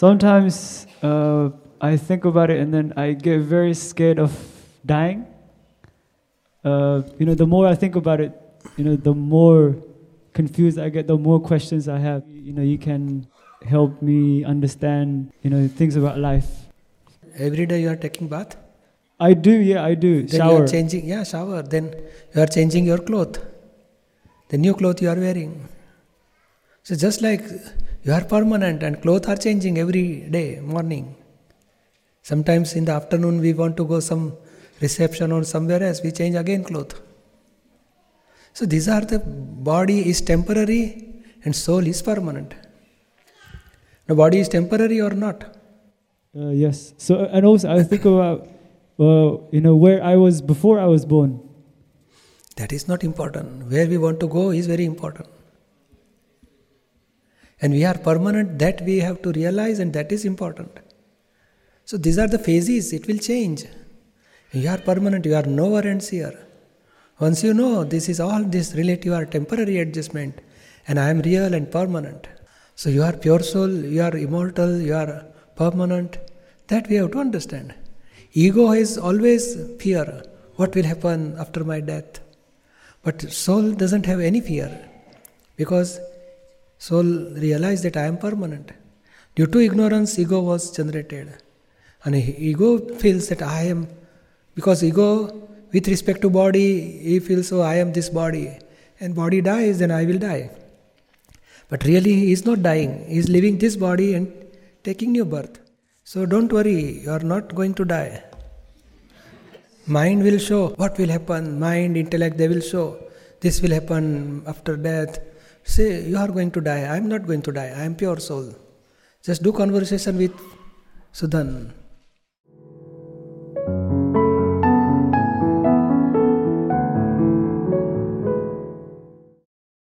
Sometimes I think about it and then I get very scared of dying. The more I think about it, the more confused I get, the more questions I have. You can help me understand, things about life. Every day you are taking bath? I do, yeah, I do. Then shower. Shower. Then you are changing your cloth. The new cloth you are wearing. So just like you are permanent and clothes are changing every day, morning. Sometimes in the afternoon we want to go some reception or somewhere else, we change again clothes. So these are the body is temporary and soul is permanent. The body is temporary or not? Yes. So and also I think about where I was before I was born. That is not important. Where we want to go is very important. And we are permanent, that we have to realize, and that is important. So these are the phases, it will change. You are permanent, you are knower and seer. Once you know this is all this relative or temporary adjustment, and I am real and permanent. So you are pure soul, you are immortal, you are permanent. That we have to understand. Ego is always fear. What will happen after my death? But soul doesn't have any fear, because soul realized that I am permanent. Due to ignorance, ego was generated. And ego feels that I am, because ego, with respect to body, he feels, oh, I am this body. And body dies, then I will die. But really, he is not dying. He is leaving this body and taking new birth. So don't worry, you are not going to die. Mind will show what will happen. Mind, intellect, they will show. This will happen after death. Say, you are going to die. I am not going to die. I am pure soul. Just do conversation with Sudhan.